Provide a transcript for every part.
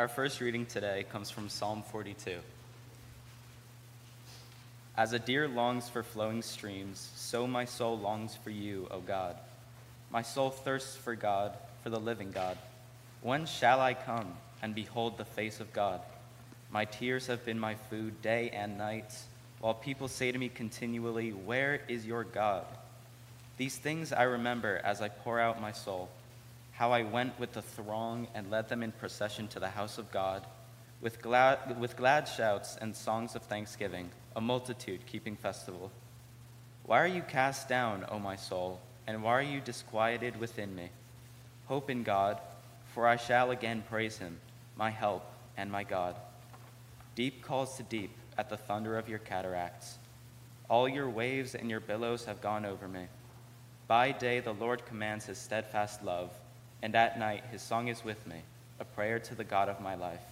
Our first reading today comes from Psalm 42. As a deer longs for flowing streams, so my soul longs for you, O God. My soul thirsts for God, for the living God. When shall I come and behold the face of God? My tears have been my food day and night, while people say to me continually, "Where is your God?" These things I remember as I pour out my soul, how I went with the throng and led them in procession to the house of God, with glad shouts and songs of thanksgiving, a multitude keeping festival. Why are you cast down, O my soul, and why are you disquieted within me? Hope in God, for I shall again praise him, my help and my God. Deep calls to deep at the thunder of your cataracts. All your waves and your billows have gone over me. By day the Lord commands his steadfast love, and at night his song is with me, a prayer to the God of my life.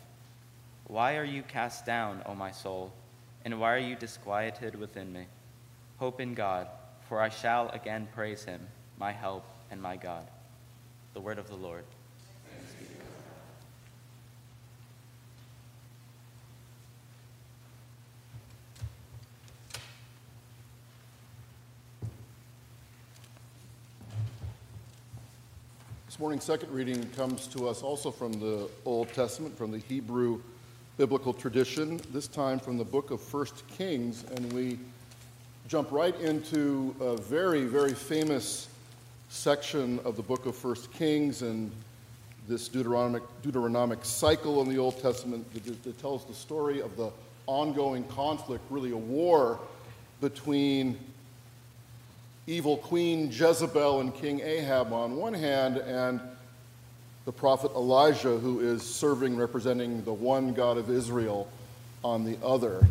Why are you cast down, O my soul, and why are you disquieted within me? Hope in God, for I shall again praise him, my help and my God. The word of the Lord. Thanks be to God. This morning's second reading comes to us also from the Old Testament, from the Hebrew biblical tradition, this time from the book of First Kings, and we jump right into a very, very famous section of the book of First Kings and this Deuteronomic cycle in the Old Testament that tells the story of the ongoing conflict, really a war between evil Queen Jezebel and King Ahab on one hand, and the prophet Elijah, who is serving, representing the one God of Israel, on the other.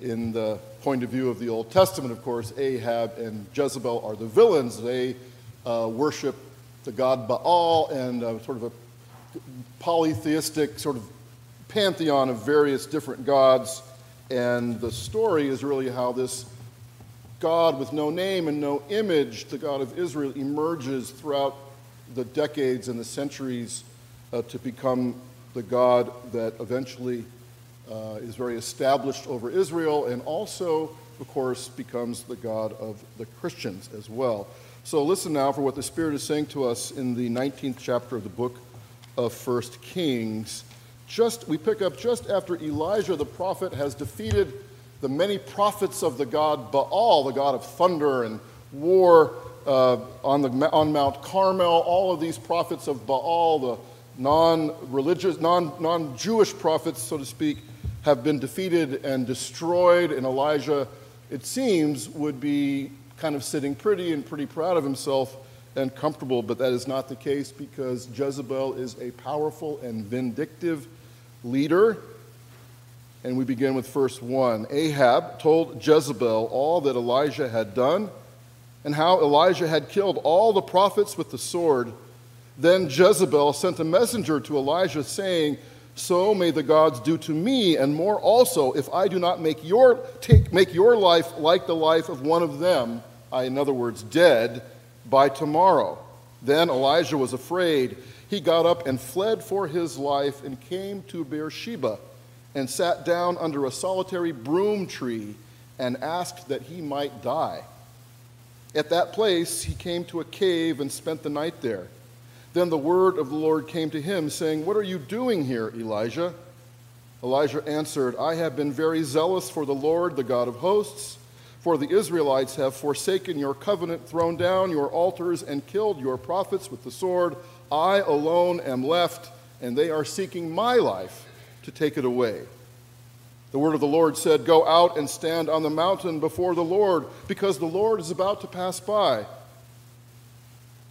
In the point of view of the Old Testament, of course, Ahab and Jezebel are the villains. They worship the god Baal and sort of a polytheistic sort of pantheon of various different gods. And the story is really how this God with no name and no image, the God of Israel, emerges throughout the decades and the centuries to become the God that eventually is very established over Israel, and also, of course, becomes the God of the Christians as well. So listen now for what the Spirit is saying to us in the 19th chapter of the book of First Kings. We pick up just after Elijah the prophet has defeated the many prophets of the god Baal, the god of thunder and war, on Mount Carmel. All of these prophets of Baal, the non-religious, non-Jewish prophets, so to speak, have been defeated and destroyed. And Elijah, it seems, would be kind of sitting pretty and pretty proud of himself and comfortable. But that is not the case, because Jezebel is a powerful and vindictive leader. And we begin with verse 1. Ahab told Jezebel all that Elijah had done and how Elijah had killed all the prophets with the sword. Then Jezebel sent a messenger to Elijah saying, "So may the gods do to me and more also, if I do not make your life like the life of one of them," in other words, dead, "by tomorrow." Then Elijah was afraid. He got up and fled for his life and came to Beersheba, and sat down under a solitary broom tree and asked that he might die. At that place he came to a cave and spent the night there. Then the word of the Lord came to him, saying, "What are you doing here, Elijah?" Elijah answered, "I have been very zealous for the Lord, the God of hosts, for the Israelites have forsaken your covenant, thrown down your altars, and killed your prophets with the sword. I alone am left, and they are seeking my life to take it away." The word of the Lord said, "Go out and stand on the mountain before the Lord, because the Lord is about to pass by."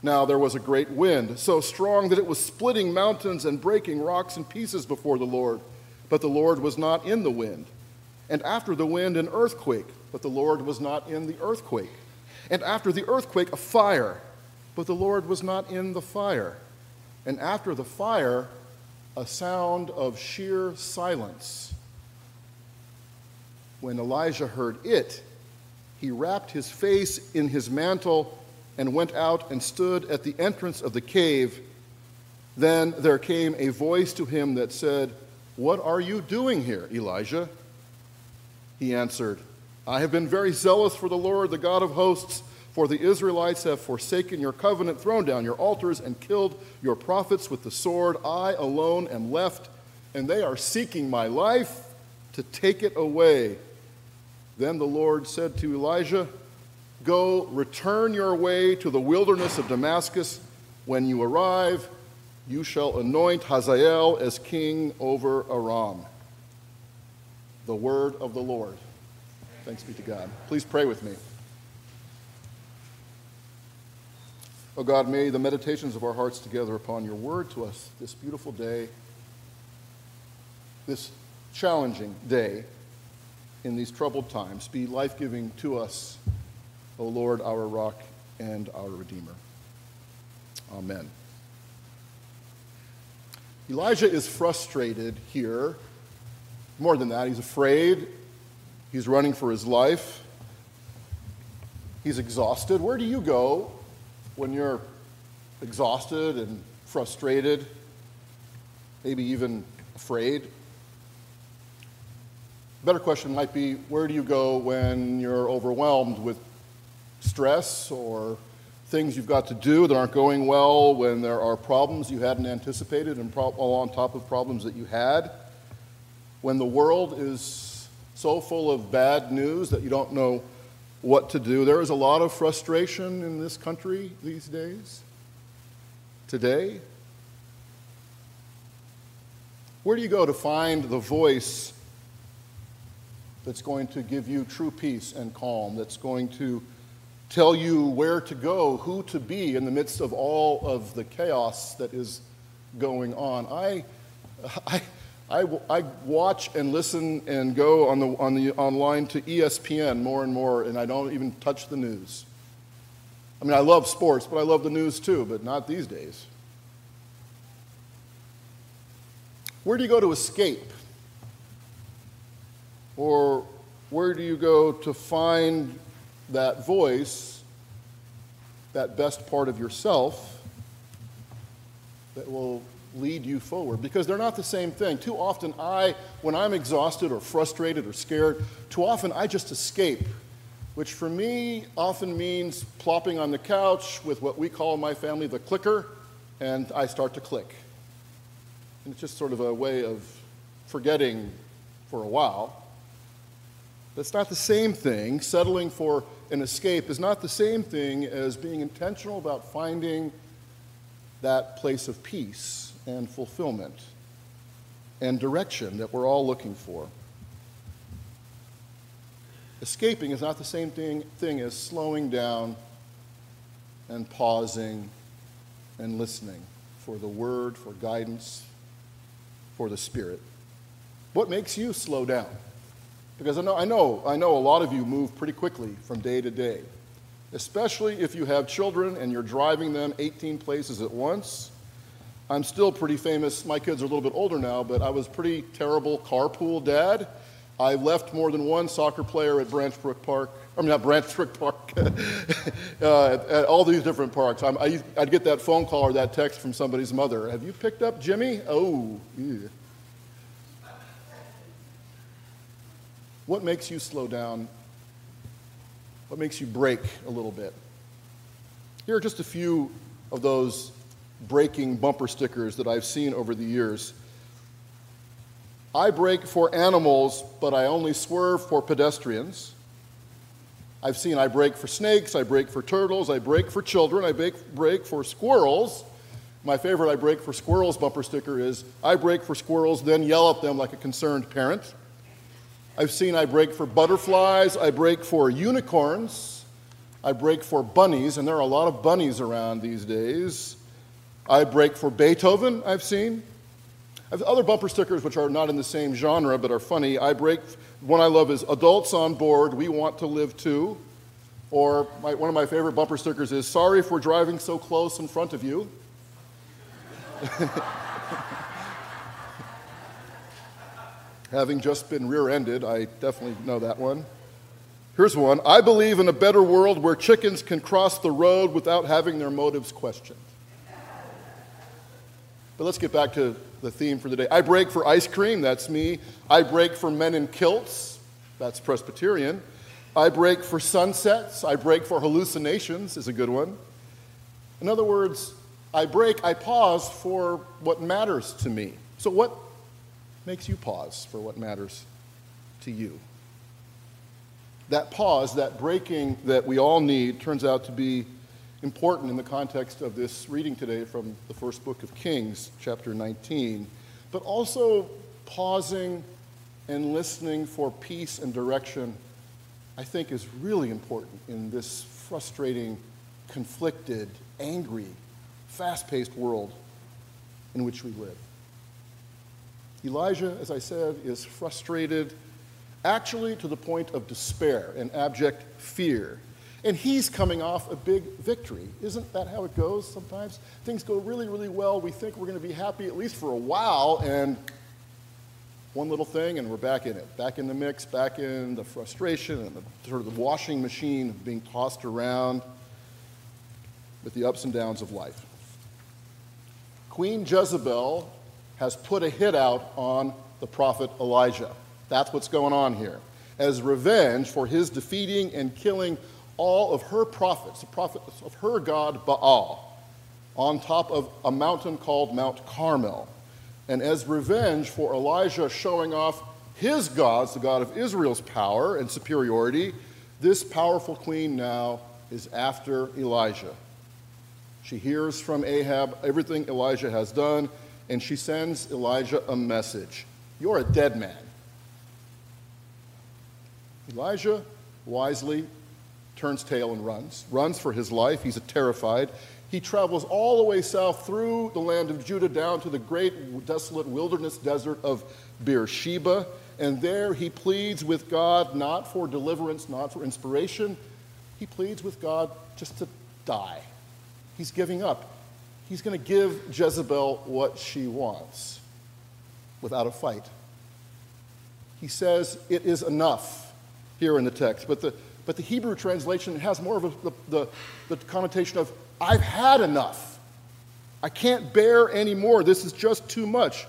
Now there was a great wind, so strong that it was splitting mountains and breaking rocks in pieces before the Lord. But the Lord was not in the wind. And after the wind, an earthquake. But the Lord was not in the earthquake. And after the earthquake, a fire. But the Lord was not in the fire. And after the fire, a sound of sheer silence. When Elijah heard it, he wrapped his face in his mantle and went out and stood at the entrance of the cave. Then there came a voice to him that said, What are you doing here, Elijah? He answered, I have been very zealous for the Lord, the God of hosts, for the Israelites have forsaken your covenant, thrown down your altars, and killed your prophets with the sword. I alone am left, and they are seeking my life to take it away. Then the Lord said to Elijah, Go, return your way to the wilderness of Damascus. When you arrive, you shall anoint Hazael as king over Aram. The word of the Lord. Thanks be to God. Please pray with me. Oh God, may the meditations of our hearts together upon your word to us this beautiful day, this challenging day in these troubled times, be life-giving to us, O Lord, our rock and our redeemer. Amen. Elijah is frustrated here. More than that, he's afraid. He's running for his life. He's exhausted. Where do you go when you're exhausted and frustrated, maybe even afraid? A better question might be, where do you go when you're overwhelmed with stress or things you've got to do that aren't going well, when there are problems you hadn't anticipated and all on top of problems that you had, when the world is so full of bad news that you don't know what to do? There is a lot of frustration in this country these days, today. Where do you go to find the voice that's going to give you true peace and calm, that's going to tell you where to go, who to be in the midst of all of the chaos that is going on? I watch and listen and go on the online to ESPN more and more, and I don't even touch the news. I mean, I love sports, but I love the news too, but not these days. Where do you go to escape? Or where do you go to find that voice, that best part of yourself that will lead you forward? Because they're not the same thing. Too often when I'm exhausted or frustrated or scared, too often I just escape, which for me often means plopping on the couch with what we call in my family the clicker, and I start to click. And it's just sort of a way of forgetting for a while. That's not the same thing. Settling for an escape is not the same thing as being intentional about finding that place of peace and fulfillment and direction that we're all looking for. Escaping is not the same thing as slowing down and pausing and listening for the word, for guidance, for the Spirit. What makes you slow down? Because I know a lot of you move pretty quickly from day to day, especially if you have children and you're driving them 18 places at once. I'm still pretty famous. My kids are a little bit older now, but I was pretty terrible carpool dad. I left more than one soccer player at Branchbrook Park. I mean, not Branchbrook Park, at all these different parks. I'd get that phone call or that text from somebody's mother. Have you picked up Jimmy? Oh, yeah. What makes you slow down? What makes you break a little bit? Here are just a few of those breaking bumper stickers that I've seen over the years. I brake for animals, but I only swerve for pedestrians. I've seen I brake for snakes, I brake for turtles, I brake for children, I brake for squirrels. My favorite I brake for squirrels bumper sticker is, I brake for squirrels, then yell at them like a concerned parent. I've seen I brake for butterflies, I brake for unicorns, I brake for bunnies, and there are a lot of bunnies around these days. I brake for Beethoven, I've seen. I have other bumper stickers which are not in the same genre but are funny. I brake, one I love is Adults on Board, We Want to Live Too. Or one of my favorite bumper stickers is Sorry if we're driving so close in front of you. Having just been rear-ended, I definitely know that one. Here's one. I believe in a better world where chickens can cross the road without having their motives questioned. But let's get back to the theme for the day. I break for ice cream, that's me. I break for men in kilts, that's Presbyterian. I break for sunsets. I break for hallucinations is a good one. In other words, I break, I pause for what matters to me. So what makes you pause for what matters to you? That pause, that breaking that we all need turns out to be important in the context of this reading today from the first book of Kings, chapter 19, but also pausing and listening for peace and direction, I think, is really important in this frustrating, conflicted, angry, fast-paced world in which we live. Elijah, as I said, is frustrated, actually to the point of despair and abject fear. And he's coming off a big victory. Isn't that how it goes sometimes? Things go really, really well. We think we're going to be happy at least for a while, and one little thing, and we're back in it. Back in the mix, back in the frustration, and the sort of the washing machine of being tossed around with the ups and downs of life. Queen Jezebel has put a hit out on the prophet Elijah. That's what's going on here. As revenge for his defeating and killing all of her prophets of her god Baal, on top of a mountain called Mount Carmel. And as revenge for Elijah showing off his gods, the God of Israel's power and superiority, this powerful queen now is after Elijah. She hears from Ahab everything Elijah has done, and she sends Elijah a message. You're a dead man. Elijah wisely turns tail and runs for his life. He's terrified. He travels all the way south through the land of Judah down to the great desolate wilderness desert of Beersheba, and there he pleads with God not for deliverance, not for inspiration. He pleads with God just to die. He's giving up. He's going to give Jezebel what she wants without a fight. He says, it is enough here in the text, but the Hebrew translation has more of the connotation of, I've had enough. I can't bear any more. This is just too much.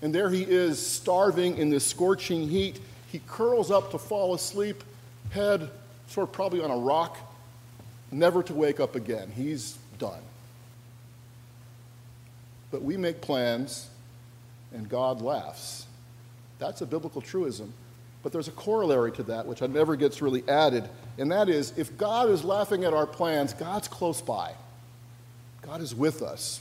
And there he is, starving in this scorching heat. He curls up to fall asleep, head sort of probably on a rock, never to wake up again. He's done. But we make plans, and God laughs. That's a biblical truism. But there's a corollary to that, which never gets really added, and that is, if God is laughing at our plans, God's close by. God is with us,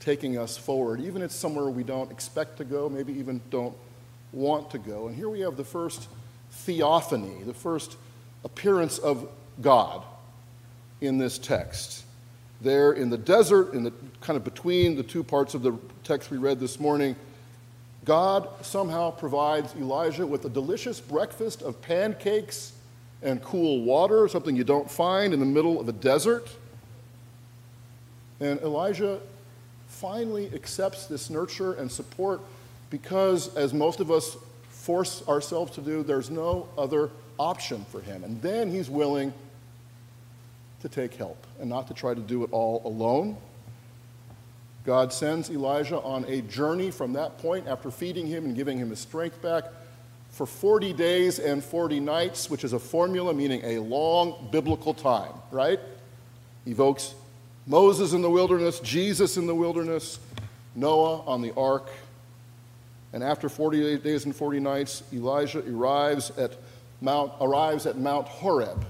taking us forward, even if it's somewhere we don't expect to go, maybe even don't want to go. And here we have the first theophany, the first appearance of God in this text. There in the desert, in the kind of between the two parts of the text we read this morning, God somehow provides Elijah with a delicious breakfast of pancakes and cool water, something you don't find in the middle of a desert. And Elijah finally accepts this nurture and support because, as most of us force ourselves to do, there's no other option for him. And then he's willing to take help and not to try to do it all alone. God sends Elijah on a journey from that point after feeding him and giving him his strength back for 40 days and 40 nights, which is a formula meaning a long biblical time, right? Evokes Moses in the wilderness, Jesus in the wilderness, Noah on the ark. And after 48 days and 40 nights, Elijah arrives at Mount Horeb,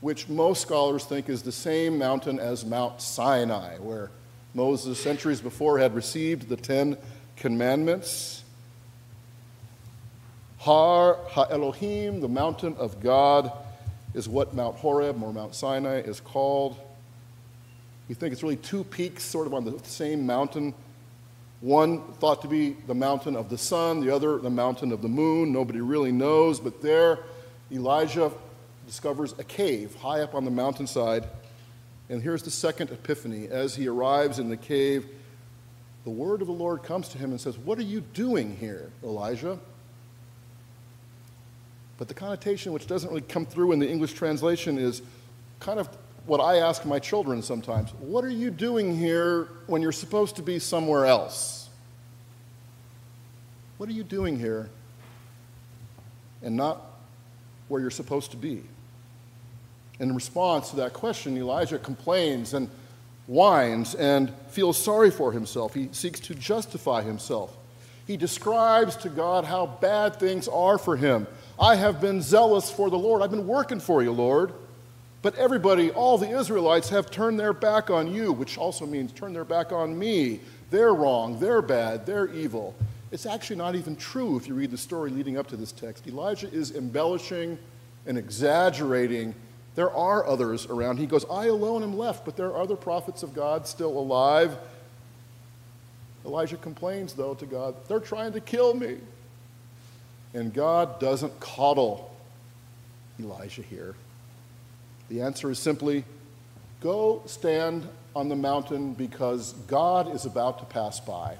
which most scholars think is the same mountain as Mount Sinai, where Moses, centuries before, had received the 10 Commandments. Har Ha Elohim, the mountain of God, is what Mount Horeb or Mount Sinai is called. We think it's really two peaks sort of on the same mountain. One thought to be the mountain of the sun, the other the mountain of the moon. Nobody really knows, but there Elijah discovers a cave high up on the mountainside. And here's the second epiphany. As he arrives in the cave, the word of the Lord comes to him and says, "What are you doing here, Elijah?" But the connotation, which doesn't really come through in the English translation, is kind of what I ask my children sometimes. What are you doing here when you're supposed to be somewhere else? What are you doing here and not where you're supposed to be? In response to that question, Elijah complains and whines and feels sorry for himself. He seeks to justify himself. He describes to God how bad things are for him. I have been zealous for the Lord. I've been working for you, Lord. But everybody, all the Israelites, have turned their back on you, which also means turn their back on me. They're wrong. They're bad. They're evil. It's actually not even true if you read the story leading up to this text. Elijah is embellishing and exaggerating. There are others around. He goes, I alone am left, but there are other prophets of God still alive. Elijah complains, though, to God, they're trying to kill me. And God doesn't coddle Elijah here. The answer is simply, go stand on the mountain because God is about to pass by.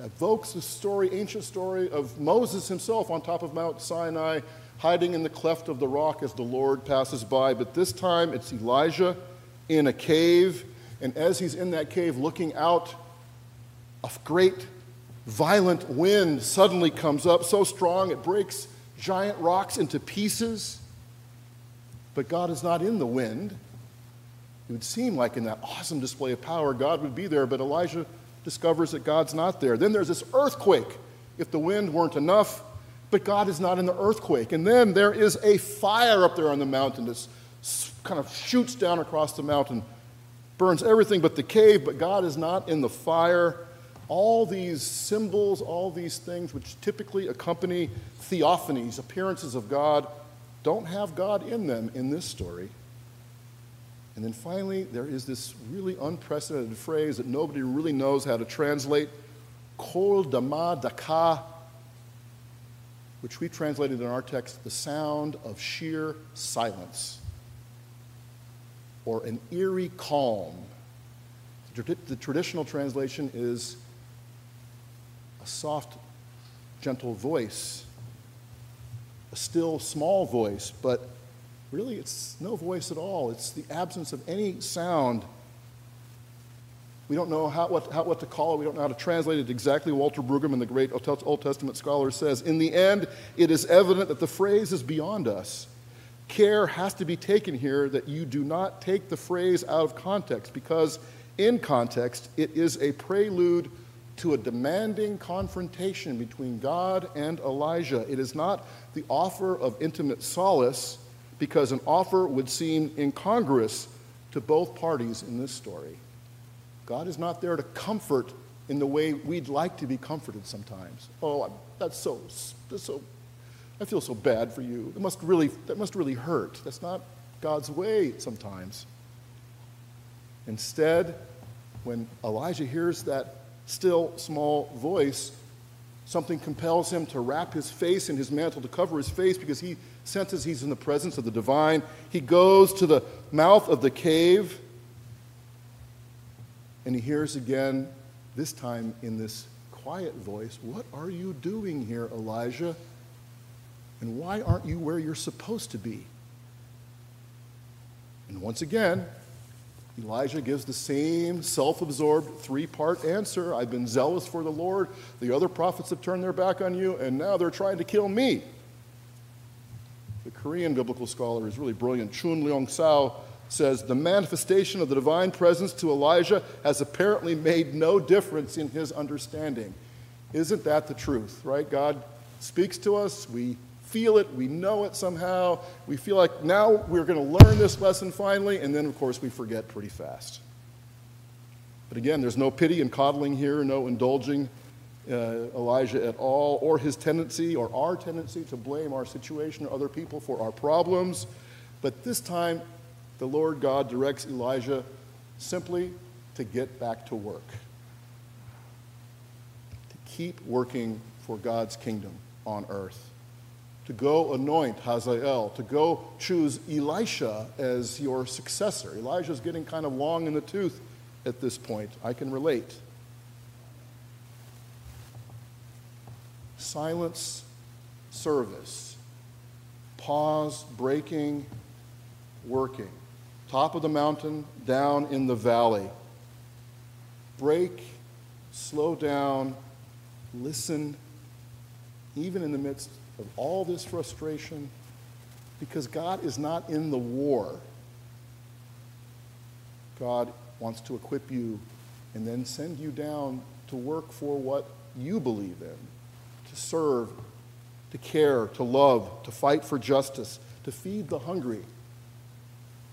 It evokes the story, ancient story of Moses himself on top of Mount Sinai, hiding in the cleft of the rock as the Lord passes by. But this time it's Elijah in a cave. And as he's in that cave looking out, a great violent wind suddenly comes up, so strong it breaks giant rocks into pieces. But God is not in the wind. It would seem like in that awesome display of power, God would be there, but Elijah discovers that God's not there. Then there's this earthquake, if the wind weren't enough, but God is not in the earthquake. And then there is a fire up there on the mountain that kind of shoots down across the mountain, burns everything but the cave, but God is not in the fire. All these symbols, all these things which typically accompany theophanies, appearances of God, don't have God in them in this story. And then finally, there is this really unprecedented phrase that nobody really knows how to translate, kol dama daka, which we translated in our text, the sound of sheer silence, or an eerie calm. The traditional translation is a soft, gentle voice, a still, small voice, but really it's no voice at all. It's the absence of any sound. We don't know what to call it. We don't know how to translate it exactly. Walter Brueggemann, the great Old Testament scholar, says, in the end, it is evident that the phrase is beyond us. Care has to be taken here that you do not take the phrase out of context, because in context, it is a prelude to a demanding confrontation between God and Elijah. It is not the offer of intimate solace, because an offer would seem incongruous to both parties in this story. God is not there to comfort in the way we'd like to be comforted sometimes. Oh, I feel so bad for you. That must really hurt. That's not God's way sometimes. Instead, when Elijah hears that still small voice, something compels him to wrap his face in his mantle to cover his face because he senses he's in the presence of the divine. He goes to the mouth of the cave and he hears again, this time in this quiet voice, what are you doing here, Elijah? And why aren't you where you're supposed to be? And once again, Elijah gives the same self-absorbed three-part answer. I've been zealous for the Lord. The other prophets have turned their back on you, and now they're trying to kill me. The Korean biblical scholar is really brilliant. Chun Yong-sau says, the manifestation of the divine presence to Elijah has apparently made no difference in his understanding. Isn't that the truth, right? God speaks to us. We feel it, we know it somehow, we feel like now we're going to learn this lesson finally, and then of course we forget pretty fast. But again, there's no pity and coddling here, no indulging Elijah at all, or his tendency, or our tendency to blame our situation or other people for our problems. But this time, the Lord God directs Elijah simply to get back to work, to keep working for God's kingdom on earth, to go anoint Hazael, to go choose Elisha as your successor. Elijah's getting kind of long in the tooth at this point. I can relate. Silence, service, pause, breaking, working. top of the mountain, down in the valley. Break, slow down, listen, even in the midst of all this frustration, because God is not in the war. God wants to equip you and then send you down to work for what you believe in, to serve, to care, to love, to fight for justice, to feed the hungry,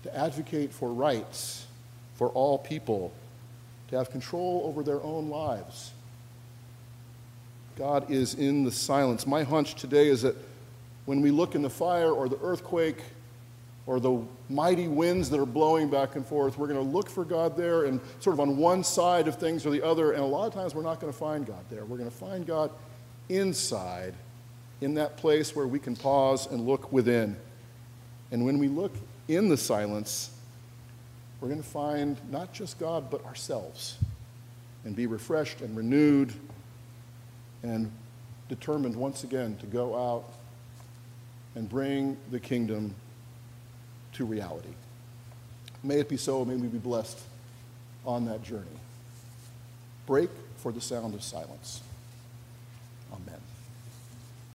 to advocate for rights for all people, to have control over their own lives. God is in the silence. My hunch today is that when we look in the fire or the earthquake or the mighty winds that are blowing back and forth, we're going to look for God there and sort of on one side of things or the other, and a lot of times we're not going to find God there. We're going to find God inside, in that place where we can pause and look within. And when we look in the silence, we're going to find not just God, but ourselves, and be refreshed and renewed and determined once again to go out and bring the kingdom to reality. May it be so. May we be blessed on that journey. Break for the sound of silence. Amen.